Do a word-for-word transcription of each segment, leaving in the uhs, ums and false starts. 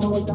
Vamos.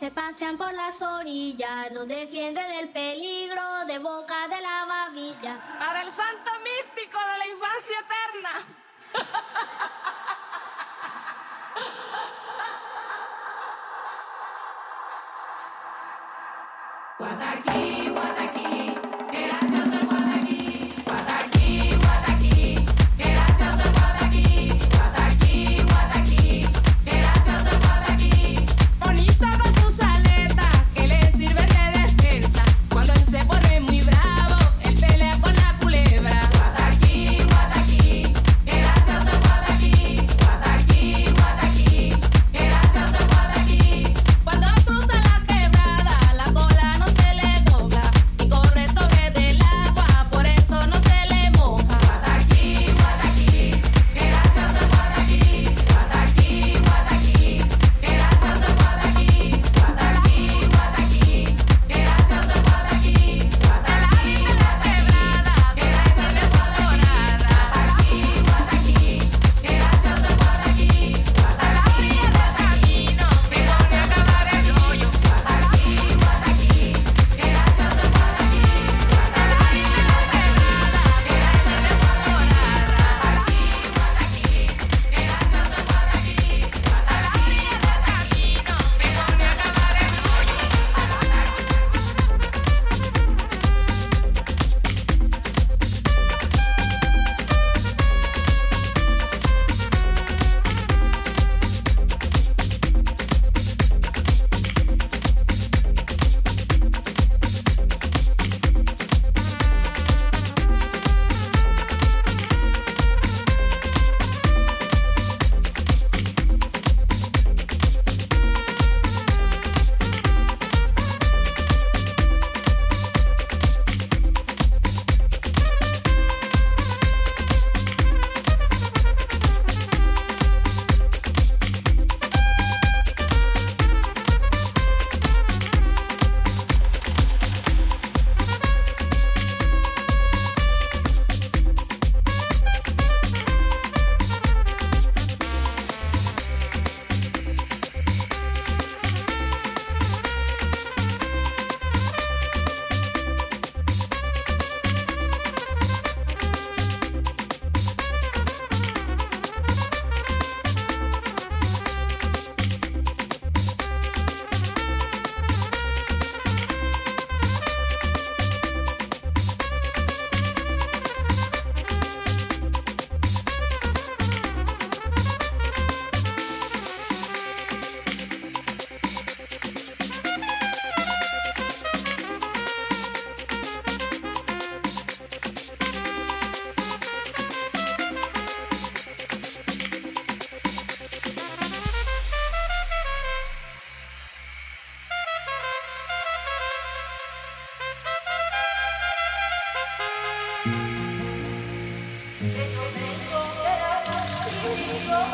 se pasean por las orillas, nos defiende del peligro de Boca de la Babilla. Para el santo místico de la infancia eterna. Guataquí, Guataquí, gracias a Guataquí. Guataquí, Guataquí, gracias a Guataquí. Guataquí, Guataquí, gracias a Guataquí. Bonita con sus aletas que le sirven de defensa. Cuando él se pone muy bravo, él pelea con la culebra. Guataquí, Guataquí, gracias a Guataquí. Guataquí, Guataquí, gracias a Guataquí. Cuando cruza la quebrada, la cola no sobre del agua, por eso no se le moja. Guataquí, Guataquí, gracias a Guataquí. Guataquí, Guataquí, gracias a Guataquí. Guataquí, Guataquí, gracias a Guataquí. Guataquí, Guataquí, gracias a Guataquí. Guataquí, Guataquí, gracias a Guataquí. Guataquí, Guataquí, me voy a acabar el hoyo. Guataquí, Guataquí, gracias a Guataquí.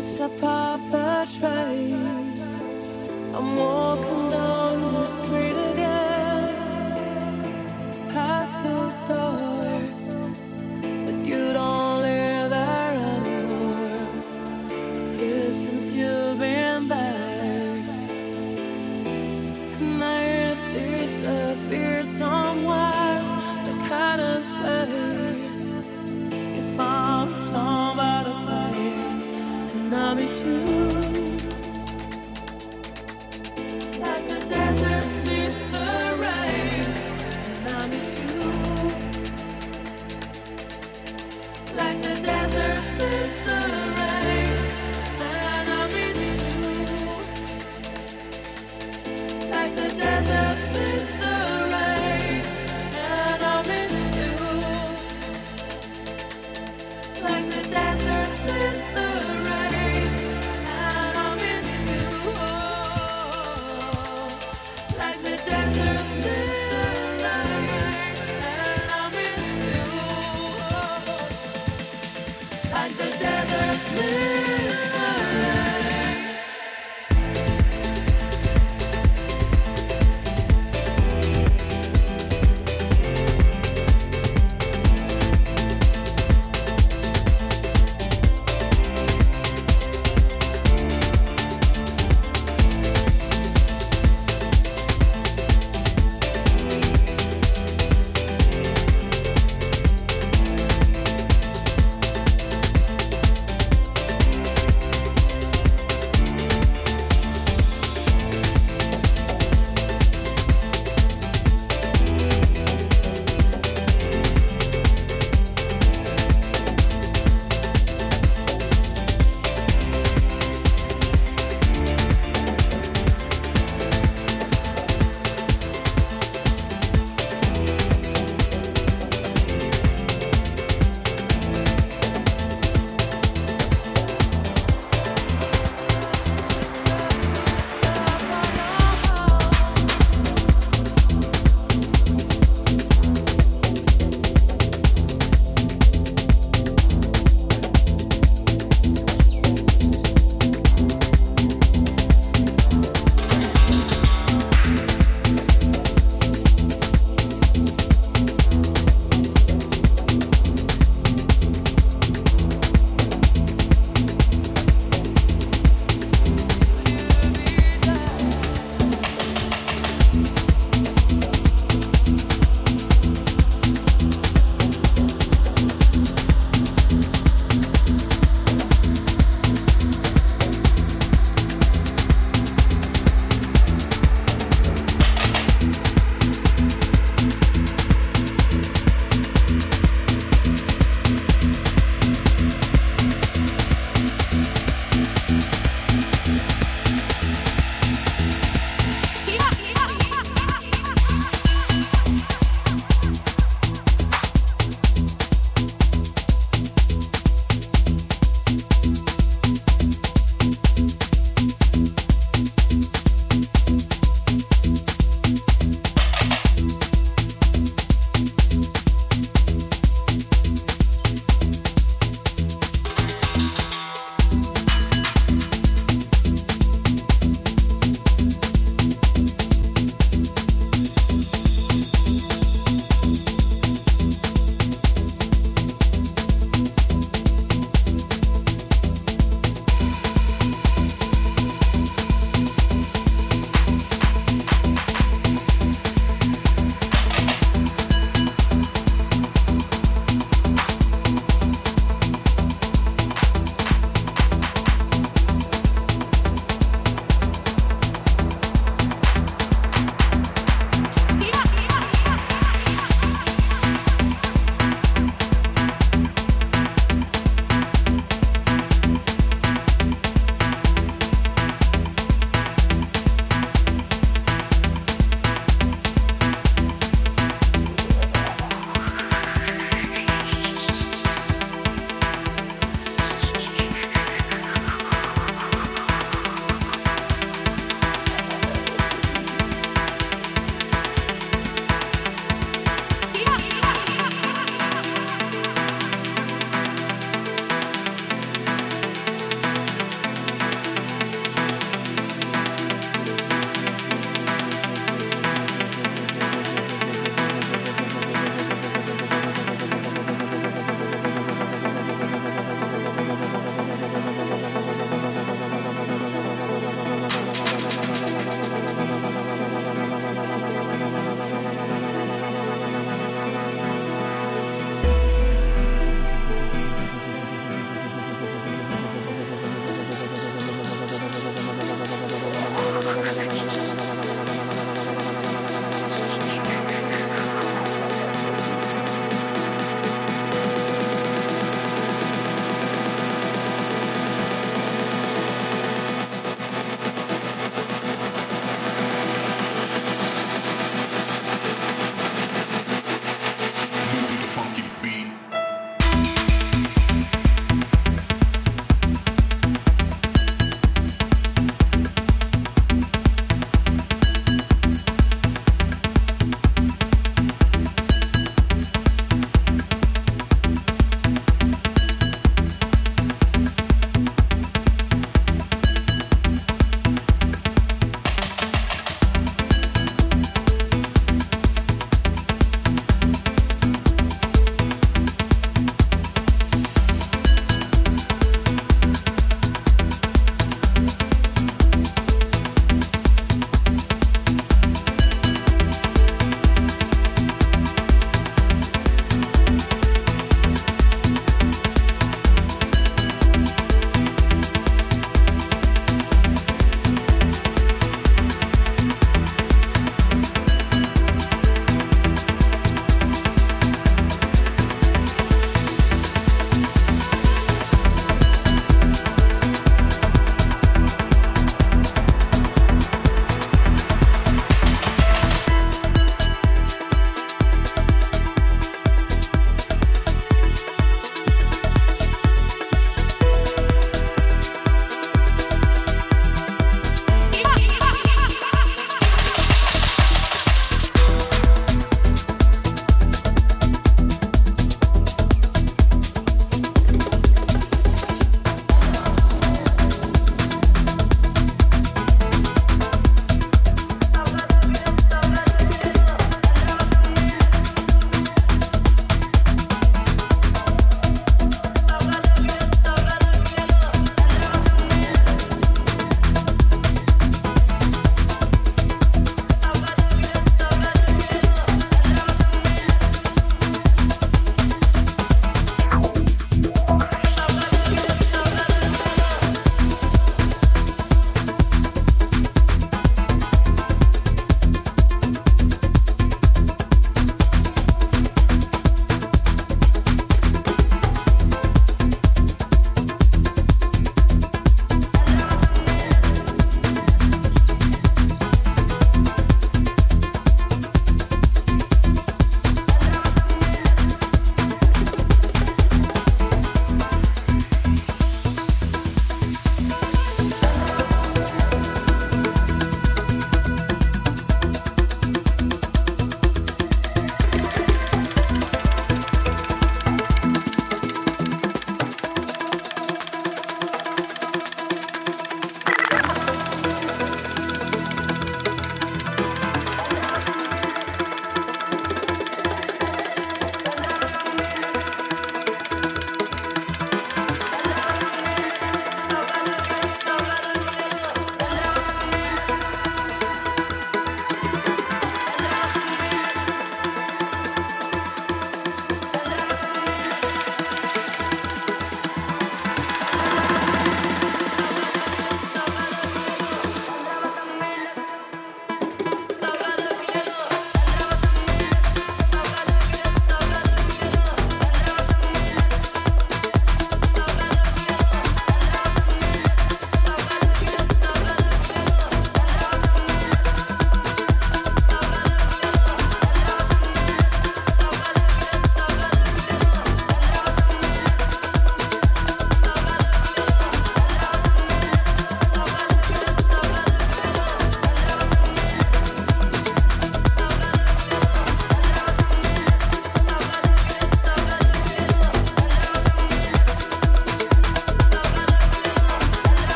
to step off a train. I'm walking down the street again, past the door, but you don't live there anymore. It's years since you've been back, and I heard there's a fear somewhere, the kind of space you found some other place, and I miss you.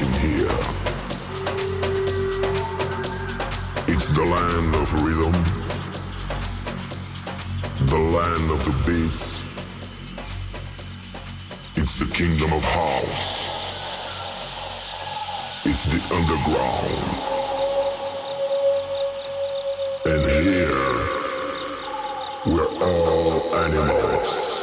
can hear. It's the land of rhythm, the land of the beats. It's the kingdom of house. It's the underground. And here, we're all animals.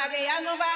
Mariano va